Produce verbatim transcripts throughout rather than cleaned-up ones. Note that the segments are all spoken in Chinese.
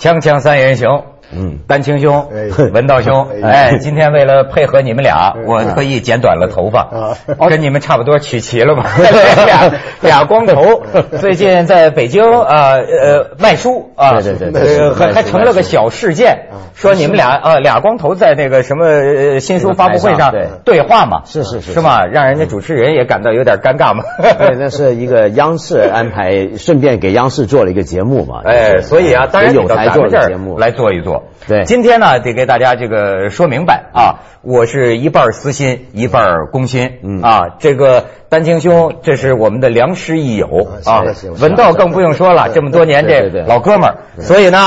锵锵三人行，嗯，丹青兄，文道兄，哎，今天为了配合你们俩，我特意剪短了头发，跟你们差不多取齐了吧？俩俩光头，最近在北京啊呃卖书啊，对对对，还还成了个小事件，说你们俩啊俩光头在那个什么新书发布会上对话嘛，是是是，是嘛，让人家主持人也感到有点尴尬嘛。对，那是一个央视安排，顺便给央视做了一个节目嘛。哎，所以啊，当然有台。做这儿来做一做。对，今天呢得给大家这个说明白啊，我是一半私心，一半公心。嗯啊，这个丹青兄，这是我们的良师益友啊，文道更不用说了，这么多年这老哥们儿，所以呢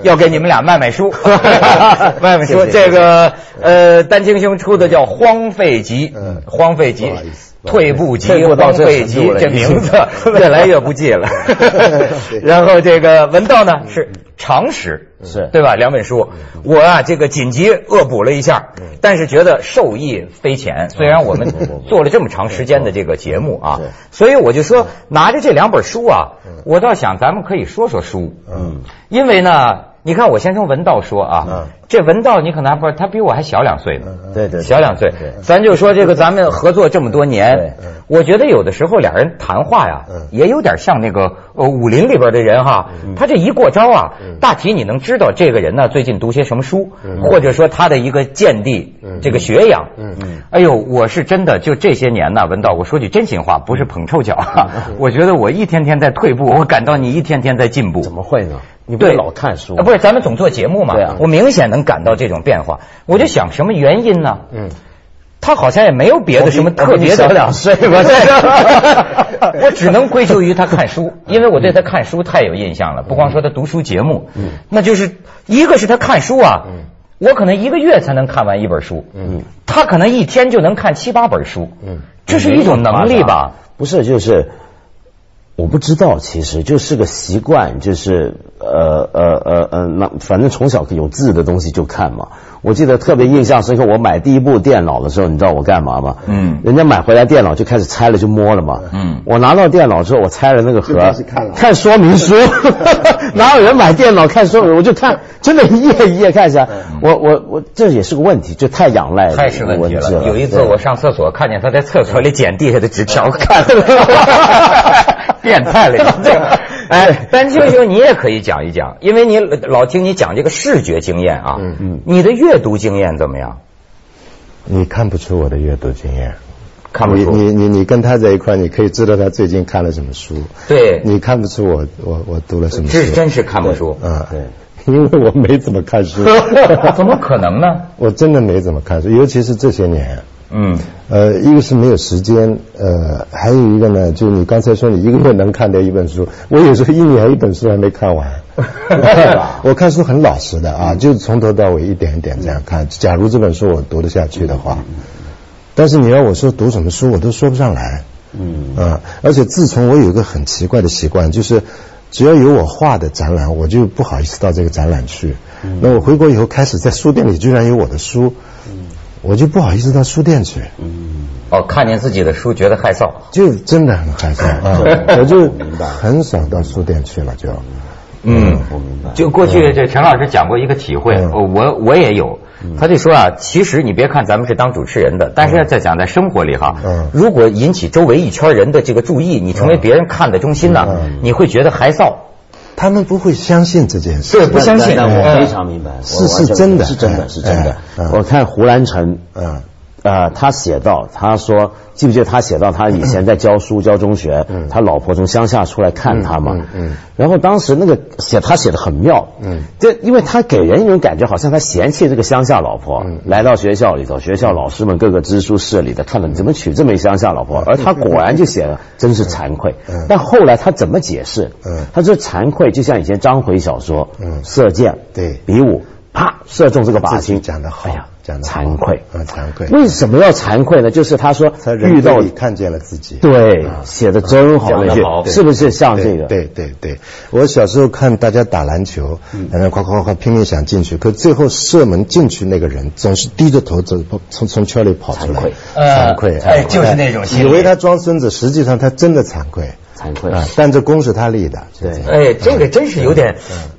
要给你们俩卖卖书，卖卖书。这个呃，丹青兄出的叫《荒废集》，荒废集。退步集、荒废集，这名字越来越不记了。然后这个文道呢是常识，是对吧？两本书，我啊这个紧急恶补了一下，但是觉得受益匪浅。虽然我们做了这么长时间的这个节目啊，所以我就说拿着这两本书啊，我倒想咱们可以说说书。嗯，因为呢。你看，我先跟文道说啊，这文道你可能还不知道，他比我还小两岁呢。对对，小两岁。咱就说这个，咱们合作这么多年，我觉得有的时候俩人谈话呀，也有点像那个呃武林里边的人哈。他这一过招啊，大体你能知道这个人呢最近读些什么书，或者说他的一个见地，这个学养。嗯嗯。哎呦，我是真的就这些年呢，文道，我说句真心话，不是捧臭脚，我觉得我一天天在退步，我感到你一天天在进步。怎么会呢？你不是老看书啊？不是，咱们总做节目嘛。对啊，我明显能感到这种变化。我就想，什么原因呢？嗯，他好像也没有别的什么特别的。小两岁吧，我只能归咎于他看书，因为我对他看书太有印象了。不光说他读书节目，嗯，那就是一个是他看书啊，嗯，我可能一个月才能看完一本书，嗯，他可能一天就能看七八本书，嗯，这是一种能力吧？不是，就是。我不知道，其实就是个习惯，就是呃呃呃呃，那反正从小有字的东西就看嘛。我记得特别印象深刻，我买第一部电脑的时候，你知道我干嘛吗？嗯，人家买回来电脑就开始拆了，就摸了嘛。嗯，我拿到电脑之后，我拆了那个盒，看, 看说明书，哪有人买电脑看说明书？我就看，真的一页一页看一下。嗯、我我我，这也是个问题，就太仰赖太是问题了。有一次我上厕所，看见他在厕所里捡地下的纸条看。变态了，哎，丹青兄，你也可以讲一讲，因为你老听你讲这个视觉经验啊，嗯嗯，你的阅读经验怎么样？你看不出我的阅读经验，看不出。你你你跟他在一块，你可以知道他最近看了什么书。对，你看不出我我我读了什么书，这真是看不出。嗯，对。因为我没怎么看书，怎么可能呢？我真的没怎么看书，尤其是这些年。嗯，呃，一个是没有时间，呃，还有一个呢，就是你刚才说你一个月能看掉一本书，我有时候一年一本书还没看完。我看书很老实的啊，就是从头到尾一点一点这样看。假如这本书我读得下去的话，但是你要我说读什么书，我都说不上来。嗯，啊，而且自从我有一个很奇怪的习惯，就是。只要有我画的展览，我就不好意思到这个展览去。嗯、那我回国以后，开始在书店里居然有我的书，嗯、我就不好意思到书店去。嗯、哦，看见自己的书觉得害臊，就真的很害臊啊！我就很少到书店去了，就。嗯，我明白。就过去这陈老师讲过一个体会，嗯、我我也有。他就说啊，其实你别看咱们是当主持人的，但是在讲在生活里哈，如果引起周围一圈人的这个注意，你成为别人看的中心呢，你会觉得害臊。他们不会相信这件事，对，不相信。我非常明白，是是真的，是真的，是真的。我看胡兰成，嗯，啊，他写到，他说，记不记得他写到他以前在教书教中学，他老婆从乡下出来看他嘛，嗯，然后当时那个写他写的很妙，嗯，这因为他给人一种感觉，好像他嫌弃这个乡下老婆，来到学校里头，学校老师们各个知书室里的看了怎么娶这么一乡下老婆，而他果然就写了，真是惭愧。但后来他怎么解释？嗯，他说惭愧就像以前章回小说，嗯，射箭，对，比武。啪！射中这个靶心，讲得好，哎呀，讲得好，惭愧，啊，惭愧。为什么要惭愧呢？就是他说遇到你看见了自己，对，写的真好，讲得好，是不是像这个？对对对，我小时候看大家打篮球，然后夸夸夸拼命想进去，可最后射门进去那个人总是低着头走，从从圈里跑出来，惭愧，惭愧，哎，就是那种心，以为他装孙子，实际上他真的惭愧。惭愧。啊、但这功是他立的，对，哎，这个真是有点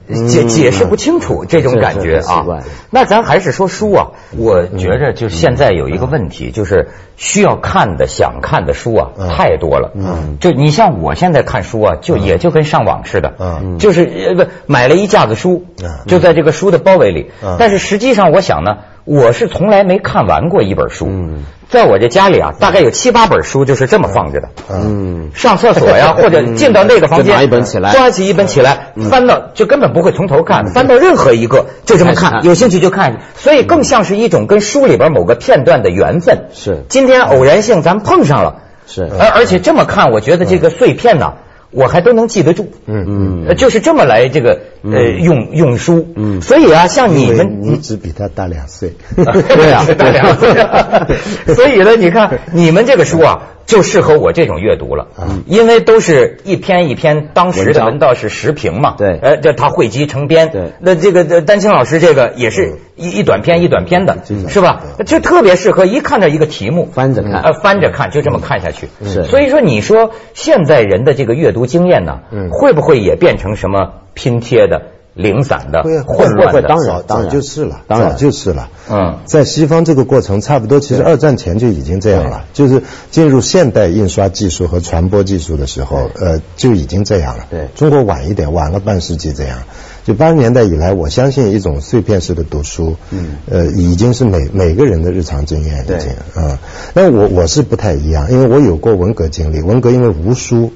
解、嗯、解释不清楚、嗯、这种感觉啊。那咱还是说书啊，我觉着就是现在有一个问题，嗯、就是需要看的、嗯、想看的书啊、嗯、太多了。嗯，就你像我现在看书啊，就也就跟上网似的，嗯，就是不买了一架子书，嗯、就在这个书的包围里。嗯、但是实际上，我想呢。我是从来没看完过一本书，嗯、在我这家里啊，大概有七八本书就是这么放着的。嗯，上厕所呀，或者进到那个房间，拿一本起来，抓起一本起来，嗯、翻到就根本不会从头看，嗯、翻到任何一个就这么看，有兴趣就看，所以更像是一种跟书里边某个片段的缘分。是，今天偶然性咱碰上了，是，而而且这么看，我觉得这个碎片呢、啊。我还都能记得住，嗯嗯，就是这么来这个呃用用书，嗯，所以啊，像你们，你只比他大两岁，对啊，大两岁，所以呢，你看你们这个书啊，就适合我这种阅读了，因为都是一篇一篇当时的文道是时评嘛，对，呃，这他汇集成编，对，那这个丹青老师这个也是一一短篇一短篇的，是吧？这特别适合一看到一个题目翻着看，呃，翻着看就这么看下去，是，所以说你说现在人的这个阅读。经验呢，会不会也变成什么拼贴的、零散的、混乱的？当然，当然就是了，当然就是了。嗯，在西方这个过程差不多，其实二战前就已经这样了，就是进入现代印刷技术和传播技术的时候，呃，就已经这样了。对，中国晚一点，晚了半世纪这样。就八十年代以来，我相信一种碎片式的读书，嗯，呃，已经是每每个人的日常经验已经啊。那、嗯、我我是不太一样，因为我有过文革经历，文革因为无书。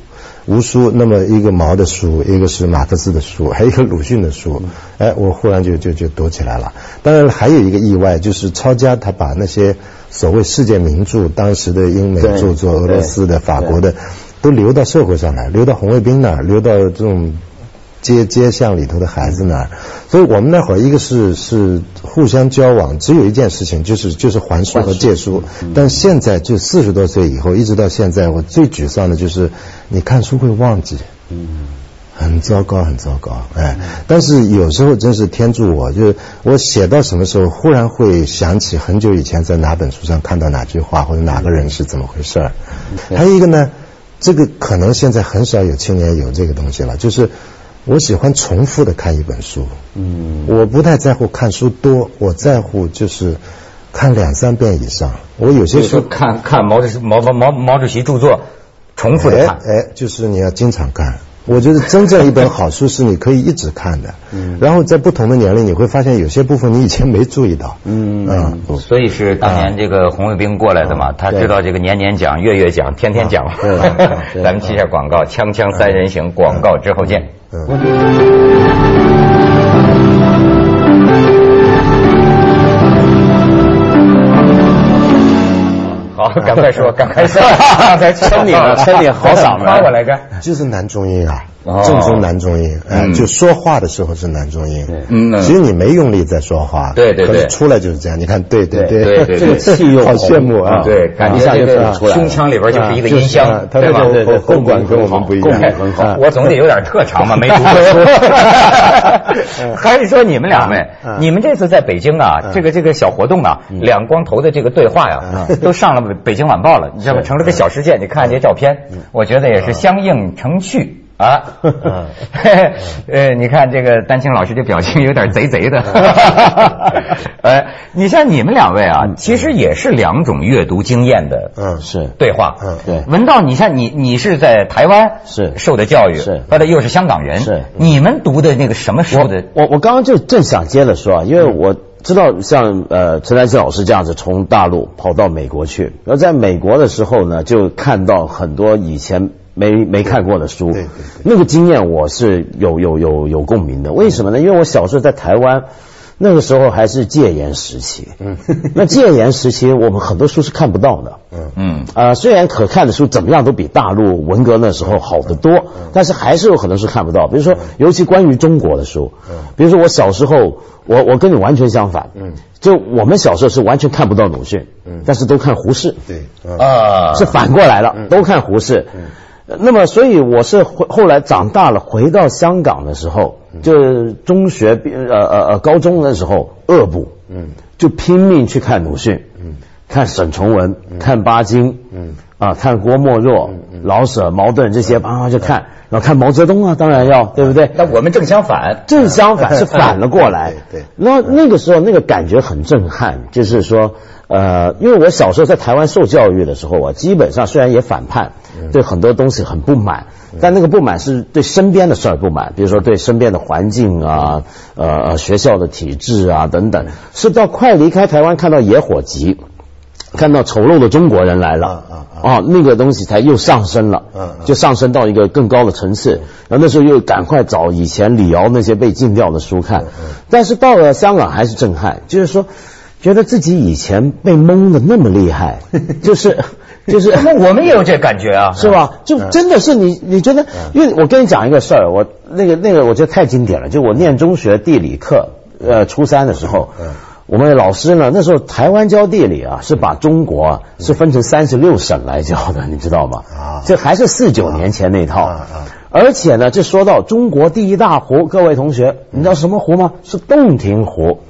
无书，那么一个毛的书，一个是马克思的书，还有一个鲁迅的书，哎，我忽然就就就读起来了。当然还有一个意外，就是抄家他把那些所谓世界名著，当时的英美著作、俄罗斯的、法国的，都流到社会上来，流到红卫兵那儿，流到这种街街巷里头的孩子那儿。所以我们那会儿一个是是互相交往，只有一件事情，就是就是还书和借书。但现在就四十多岁以后，一直到现在，我最沮丧的就是你看书会忘记，嗯，很糟糕，很糟糕，哎。但是有时候真是天助我，就是我写到什么时候，忽然会想起很久以前在哪本书上看到哪句话或者哪个人是怎么回事儿。还有一个呢，这个可能现在很少有青年有这个东西了，就是。我喜欢重复的看一本书，嗯，我不太在乎看书多，我在乎就是看两三遍以上。我有些书看看毛主毛毛毛毛主席著作，重复的看，哎，哎，就是你要经常看。我觉得真正一本好书是你可以一直看的，嗯，然后在不同的年龄你会发现有些部分你以前没注意到，嗯嗯，所以是当年这个红卫兵过来的嘛，他知道这个年年讲、月月讲、天天讲，咱们接下广告，《锵锵三人行》广告之后见。好，赶快说，赶快说，刚才撑你了，撑你好嗓子，夸我来着，就是男中音啊，正宗男中音，哎，就说话的时候是男中音，嗯，其实你没用力在说话，对对对，出来就是这样，你看，对对对对，这个气又好炫目啊，对，感觉一下就出来，胸腔里边就是一个音箱，对吧？对对，共感跟我们不一样，很好，我总得有点特长嘛，没读过书。还是说你们两位，你们这次在北京啊，这个这个小活动啊，两光头的这个对话呀，都上了。北京晚报了，你知道吗？成了个小事件。你看这些照片，我觉得也是相应成趣啊。呃，你看这个丹青老师这表情有点贼贼的。呃，你像你们两位啊，其实也是两种阅读经验的，嗯，是对话。嗯，对。文道，你像你，你是在台湾是受的教育，是，或者又是香港人，是。你们读的那个什么书的？我我刚刚就正想接着说，因为我。知道像呃陈丹青老师这样子从大陆跑到美国去，然后在美国的时候呢，就看到很多以前没没看过的书，对对对对，那个经验我是有有有有共鸣的。为什么呢？因为我小时候在台湾，那个时候还是戒严时期，嗯，那戒严时期我们很多书是看不到的，嗯嗯，啊、呃，虽然可看的书怎么样都比大陆文革那时候好得多，但是还是有很多书看不到，比如说尤其关于中国的书，比如说我小时候。我我跟你完全相反，嗯，就我们小时候是完全看不到鲁迅，嗯，但是都看胡适，对，啊，是反过来了，嗯、都看胡适，嗯，那么所以我是后来长大了回到香港的时候，就中学呃呃呃高中的时候恶补，嗯，就拼命去看鲁迅，嗯，看沈从文，嗯、看巴金，嗯，啊，看郭沫若，嗯嗯、老舍、茅盾这些啊就看，然后看毛泽东啊，当然要，对不对？那我们正相反，正相反是反了过来。对，那那个时候那个感觉很震撼，就是说，呃，因为我小时候在台湾受教育的时候啊，基本上虽然也反叛，对很多东西很不满，但那个不满是对身边的事儿不满，比如说对身边的环境啊、呃学校的体制啊等等，是到快离开台湾看到野火集。看到丑陋的中国人来了，啊啊啊！那个东西才又上升了，嗯，就上升到一个更高的层次。然后那时候又赶快找以前李敖那些被禁掉的书看，但是到了香港还是震撼，就是说，觉得自己以前被蒙得那么厉害，就是就是，我们也有这感觉啊，是吧？就真的是你，你觉得，因为我跟你讲一个事儿，我那个那个我觉得太经典了，就我念中学地理课，呃，初三的时候。我们老师呢，那时候台湾教地理啊，是把中国、啊、是分成三十六省来教的，你知道吗？啊，这还是四九年前那套。而且呢，这说到中国第一大湖，各位同学，你知道什么湖吗？是洞庭湖，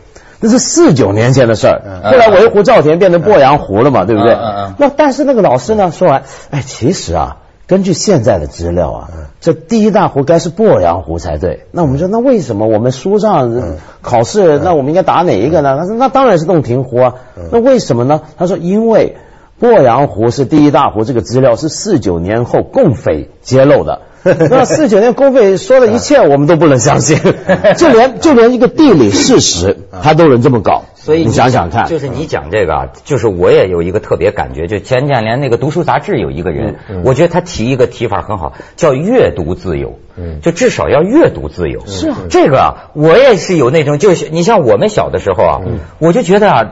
那是四九年前的事儿。后来围湖造田变成鄱阳湖了嘛，对不对？那但是那个老师呢，说完，哎，其实啊。根据现在的资料啊，这第一大湖该是鄱阳湖才对。那我们说，那为什么我们书上考试，那我们应该答哪一个呢？他说，那当然是洞庭湖啊。那为什么呢？他说，因为鄱阳湖是第一大湖，这个资料是四九年后共匪揭露的。那四九年共匪说的一切，我们都不能相信，就连就连一个地理事实，他都能这么搞。所以 你, 你想想看，就是你讲这个啊，就是我也有一个特别感觉，就前两年那个读书杂志有一个人，嗯嗯、我觉得他提一个提法很好，叫阅读自由，嗯，就至少要阅读自由。是啊，这个啊，我也是有那种，就是你像我们小的时候啊，嗯、我就觉得啊。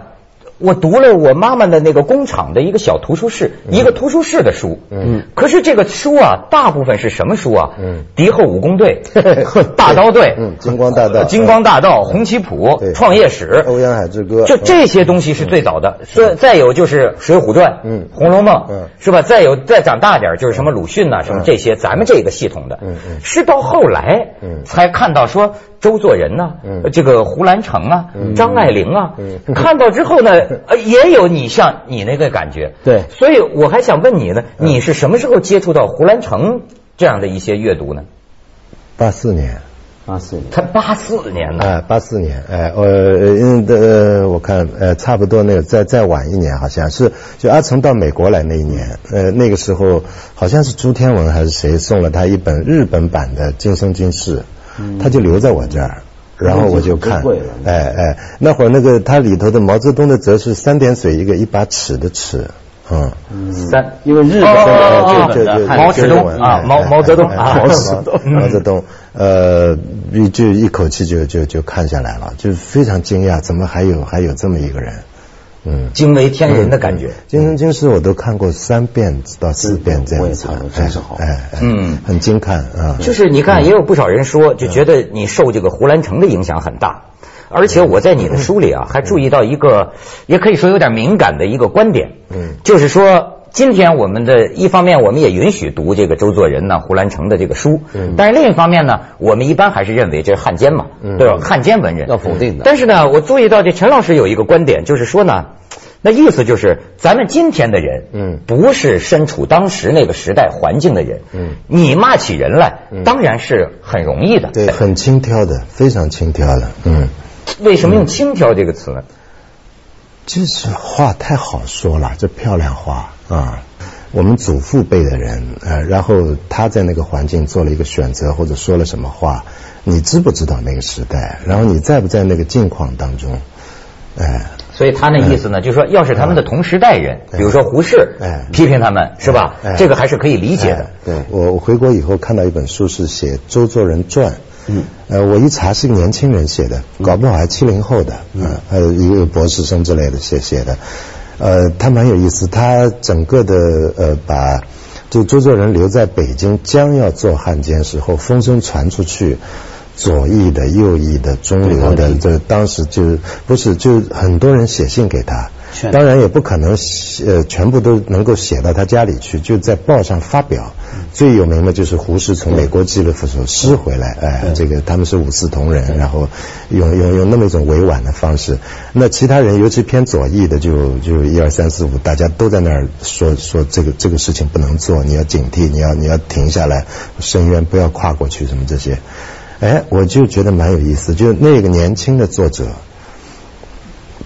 我读了我妈妈的那个工厂的一个小图书室，嗯、一个图书室的书，嗯，可是这个书啊，大部分是什么书啊？嗯，敌后武工队、大刀队、嗯，金光大道、金光大道、嗯、红旗谱、创业史、欧阳海之歌，就这些东西是最早的。所、嗯、再有就是《水浒传》、嗯，《红楼梦》，嗯，是吧？再有再长大点就是什么鲁迅呐、啊，什么这些，咱们这个系统的，嗯嗯，是到后来，嗯，才看到说。周作人呐、啊嗯，这个胡兰成啊，嗯、张爱玲啊、嗯，看到之后呢，也有你像你那个感觉。对，所以我还想问你呢，你是什么时候接触到胡兰成这样的一些阅读呢？八四年，八四年，他八四年呢？哎，八四年，哎，我、呃、呃，我看呃，差不多那个再再晚一年，好像是就阿成到美国来那一年，呃，那个时候好像是朱天文还是谁送了他一本日本版的《今生今世》。他就留在我这儿，然后我就看，哎哎，那会儿那个他里头的毛泽东的哲是三点水一个一把尺的尺，嗯，三，因为日本的毛泽东啊，毛毛泽东啊，毛泽东，毛泽东，呃，就一口气就就就看下来了，就非常惊讶，怎么还有还有这么一个人，嗯，惊为天人的感觉。今生今世我都看过三遍到四遍这样子，真是好，哎，嗯，很精看啊。就是你看，也有不少人说，就觉得你受这个胡兰成的影响很大，而且我在你的书里啊，还注意到一个，也可以说有点敏感的一个观点，嗯，就是说。今天我们的一方面，我们也允许读这个周作人呢、胡兰成的这个书，但是另一方面呢，我们一般还是认为这是汉奸嘛，对吧？汉奸文人要否定的。但是呢，我注意到这陈老师有一个观点，就是说呢，那意思就是咱们今天的人，嗯，不是身处当时那个时代环境的人，嗯，你骂起人来，当然是很容易的，对，很轻佻的，非常轻佻的，嗯。为什么用轻佻这个词呢？就是话太好说了，这漂亮话啊！我们祖父辈的人，呃，然后他在那个环境做了一个选择，或者说了什么话，你知不知道那个时代？然后你在不在那个境况当中？哎，所以他那意思呢，嗯、就是说，要是他们的同时代人，嗯、比如说胡适，哎，批评他们是吧、哎？这个还是可以理解的。哎、对我，我回国以后看到一本书是写周作人传。嗯，呃，我一查是年轻人写的，搞不好还七零后的，嗯，呃，一个博士生之类的写写的，呃，他蛮有意思，他整个的呃，把就周作人留在北京将要做汉奸时候，风声传出去，左翼的、右翼的、中流的，这当时就不是就很多人写信给他，当然也不可能呃全部都能够写到他家里去，就在报上发表，最有名的就是胡适从美国俱乐部所师回来，哎，这个他们是五视同仁，然后用用用那么一种委婉的方式。那其他人尤其偏左翼的就就一二三四五，大家都在那儿说说这个这个事情不能做，你要警惕，你要你要停下来，深渊不要跨过去什么这些。哎，我就觉得蛮有意思，就是那个年轻的作者。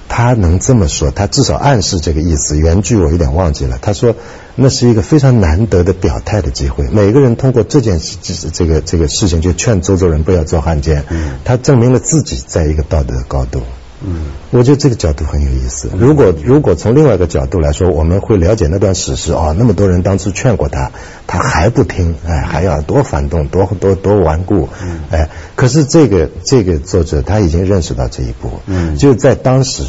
他能这么说，他至少暗示这个意思，原句我有点忘记了。他说那是一个非常难得的表态的机会，每个人通过这件事这个这个事情就劝周作人不要做汉奸，嗯，他证明了自己在一个道德的高度。嗯，我觉得这个角度很有意思。如果如果从另外一个角度来说，我们会了解那段史实啊，哦，那么多人当初劝过他，他还不听，哎，还要多反动，多多多顽固，哎。可是这个这个作者他已经认识到这一步，嗯，就在当时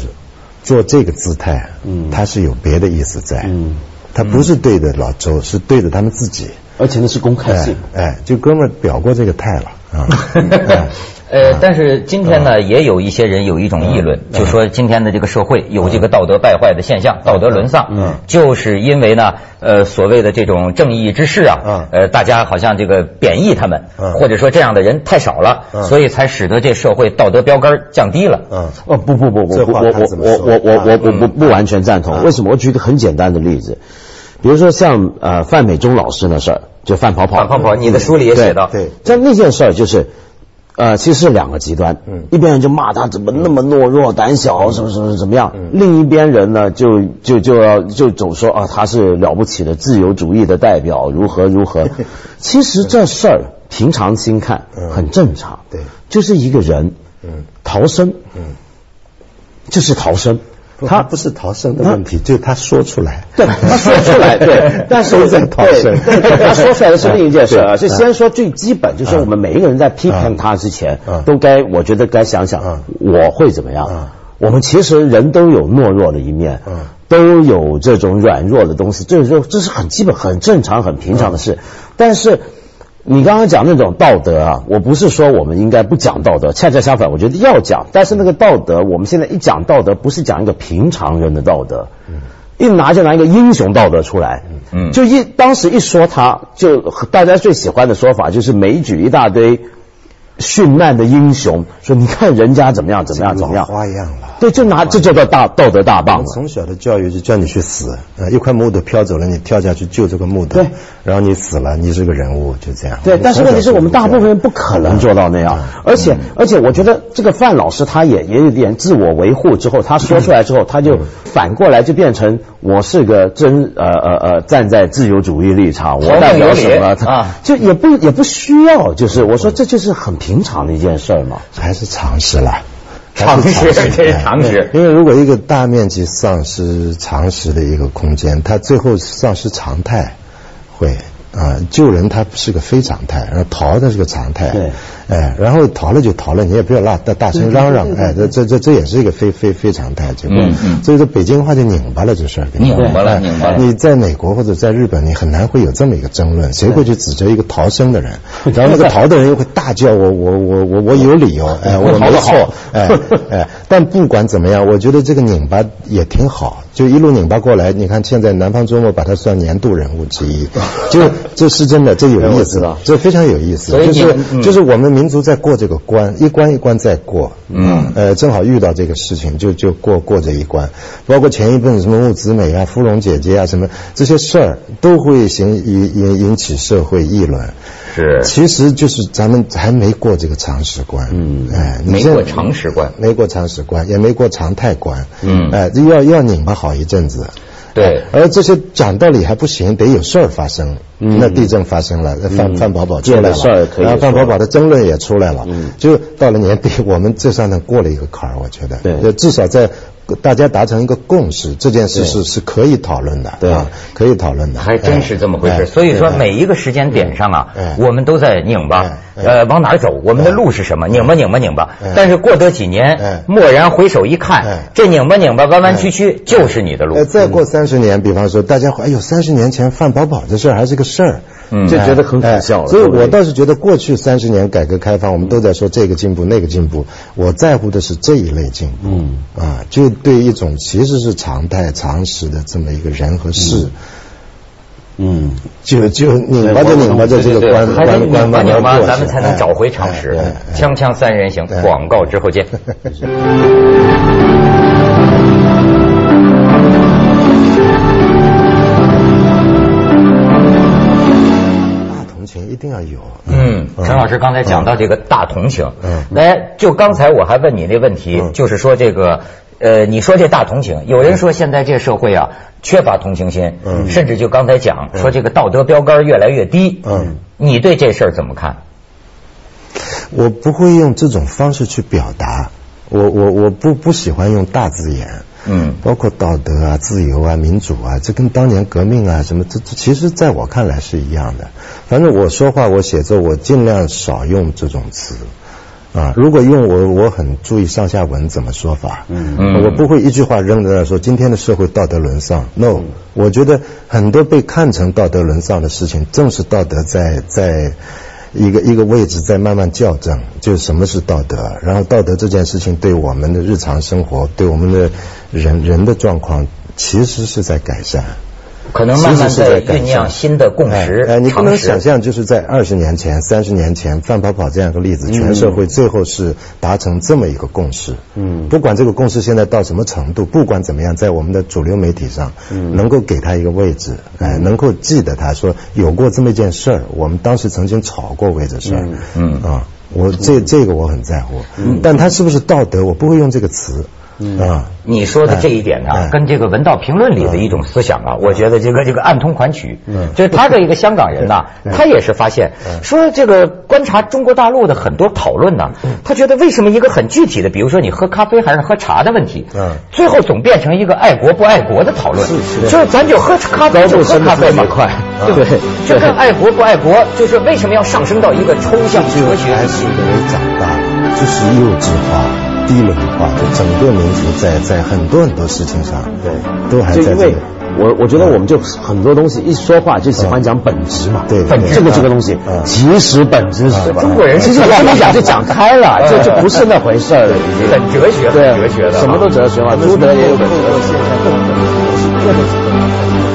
做这个姿态，嗯，他是有别的意思在，嗯，他不是对着老周，是对着他们自己，而且那是公开性，哎，哎就哥们儿表过这个态了啊。嗯哎呃，但是今天呢，也有一些人有一种议论，就说今天的这个社会有这个道德败坏的现象，道德沦丧，就是因为呢，呃，所谓的这种正义之士啊，呃，大家好像这个贬义他们，或者说这样的人太少了，所以才使得这社会道德标杆降低了。嗯，哦，不不不不，我我我我我我我不不完全赞同。为什么？我举一个很简单的例子，比如说像呃范美忠老师那事儿，就范跑跑。范跑跑，你的书里也写到。对，但那件事儿就是。呃，其实是两个极端，嗯，一边人就骂他怎么那么懦弱、胆小，什么什么怎么样，嗯，另一边人呢，就就就要就总说啊，他是了不起的自由主义的代表，如何如何。其实这事儿平常心看，嗯，很正常，对，就是一个人，嗯，逃生，嗯，就是逃生。他不是逃生的问题，就是他说出来，对，他说出来，对，但是在逃生，他说出来的是另一件事啊。是先说最基本，就是我们每一个人在批判他之前，都该，我觉得该想想我会怎么样。我们其实人都有懦弱的一面，都有这种软弱的东西，这是这是很基本、很正常、很平常的事。但是你刚刚讲那种道德啊，我不是说我们应该不讲道德，恰恰相反，我觉得要讲。但是那个道德，我们现在一讲道德，不是讲一个平常人的道德，嗯，一拿就拿一个英雄道德出来，嗯，就一当时一说他，就大家最喜欢的说法就是枚举一大堆殉难的英雄，说你看人家怎么样怎么样怎么样，花样了，对，就拿这叫做大道德大棒。从小的教育就叫你去死，呃，一块木头飘走了，你跳下去救这个木头，对，然后你死了，你是个人物，就这样。对，但是问题是我们大部分人不可能做到那样，嗯，而且而且我觉得这个范老师他也也有点自我维护，之后他说出来之后，他就反过来就变成我是个真呃呃呃站在自由主义立场，我代表什么啊？就也不也不需要，就是我说这就是很平。平常的一件事嘛，还是常识啦，常识，这是常识。因为如果一个大面积丧失常识的一个空间，它最后丧失常态，会啊、呃、救人它是个非常态，而逃的是个常态。对，哎，然后逃了就逃了，你也不要大大声嚷嚷，哎，这这这这也是一个非非非常态结果。嗯嗯。所以说北京话就拧巴了，这事儿拧巴了，拧巴了。你在美国或者在日本，你很难会有这么一个争论，谁会去指责一个逃生的人？然后那个逃的人又会大叫我我我我我有理由，哎，我没错，哎哎。但不管怎么样，我觉得这个拧巴也挺好，就一路拧巴过来。你看现在南方周末把它算年度人物之一，就。这是真的，这有意思，这非常有意思。就是、嗯、就是我们民族在过这个关，一关一关在过，嗯，呃，正好遇到这个事情，就就过过这一关。包括前一阵什么木子美啊、芙蓉姐姐啊什么这些事儿，都会引引引起社会议论。是，其实就是咱们还没过这个常识关，嗯，哎，没过常识关，没过常识关，也没过常态关，嗯，哎，要要拧巴好一阵子。对，而这些讲道理还不行，得有事儿发生。嗯，那地震发生了，范范宝宝出来了，然后范宝宝的争论也出来了。嗯，就到了年底，我们这算上过了一个坎儿，我觉得。对，至少在大家达成一个共识，这件事是是可以讨论的。对，可以讨论的。还真是这么回事。所以说，每一个时间点上啊，我们都在拧巴，呃，往哪儿走？我们的路是什么？拧巴，拧巴，拧巴。但是过得几年，蓦然回首一看，这拧巴，拧巴，弯弯曲曲，就是你的路。再过三十年，比方说，大家哎呦，三十年前范宝宝这事儿还是个事儿，就觉得很可笑了。所以我倒是觉得，过去三十年改革开放，我们都在说这个进步那个进步，我在乎的是这一类进步。嗯啊，就。对一种其实是常态常识的这么一个人和事，嗯，嗯，就就拧巴就拧巴就这个关关关关关，拧巴咱们才能找回常识。锵锵三人行，广告之后见。一定要有。嗯，陈老师刚才讲到这个大同情，嗯，来，就刚才我还问你那问题，嗯、就是说这个，呃，你说这大同情，有人说现在这社会啊缺乏同情心，嗯，甚至就刚才讲、嗯、说这个道德标杆越来越低，嗯，你对这事儿怎么看？我不会用这种方式去表达，我我我不不喜欢用大字眼。嗯，包括道德啊、自由啊、民主啊，这跟当年革命啊什么，这其实在我看来是一样的。反正我说话、我写作，我尽量少用这种词啊。如果用我，我很注意上下文怎么说法。嗯嗯，我不会一句话扔在那说今天的社会道德沦丧。No，、嗯、我觉得很多被看成道德沦丧的事情，正是道德在在。一个一个位置在慢慢校正，就是什么是道德，然后道德这件事情对我们的日常生活，对我们的人人的状况，其实是在改善，可能慢慢在酝酿新的共识。哎，哎你不能想象，就是在二十年前、三十年前，范跑跑这样一个例子，全社会最后是达成这么一个共识。嗯，不管这个共识现在到什么程度，不管怎么样，在我们的主流媒体上，嗯、能够给他一个位置，哎，能够记得他说有过这么一件事儿，我们当时曾经吵过为这事儿。嗯啊，我这这个我很在乎，嗯、但他是不是道德，我不会用这个词。嗯、啊，你说的这一点呢、啊哎，跟这个文道评论里的一种思想啊，哎、我觉得这个这个暗通款曲。嗯，就是他这一个香港人呢、啊嗯，他也是发现、嗯、说这个观察中国大陆的很多讨论呢、啊嗯，他觉得为什么一个很具体的，比如说你喝咖啡还是喝茶的问题，嗯，最后总变成一个爱国不爱国的讨论。是是。就是咱就喝咖啡就喝咖啡嘛，快、啊，对不对？就跟爱国不爱国，就是为什么要上升到一个抽象哲学？还是人长大了，就是幼稚化。低龄化，就整个民族在在很多很多事情上，对，都还在这里。我我觉得我们就很多东西一说话就喜欢讲本质嘛，对，本质这个这个东西，其实本质是中国人，其实我跟你讲就讲开了，这就不是那回事了，已经很哲学，很哲学的，什么都哲学嘛，朱德也有本哲学。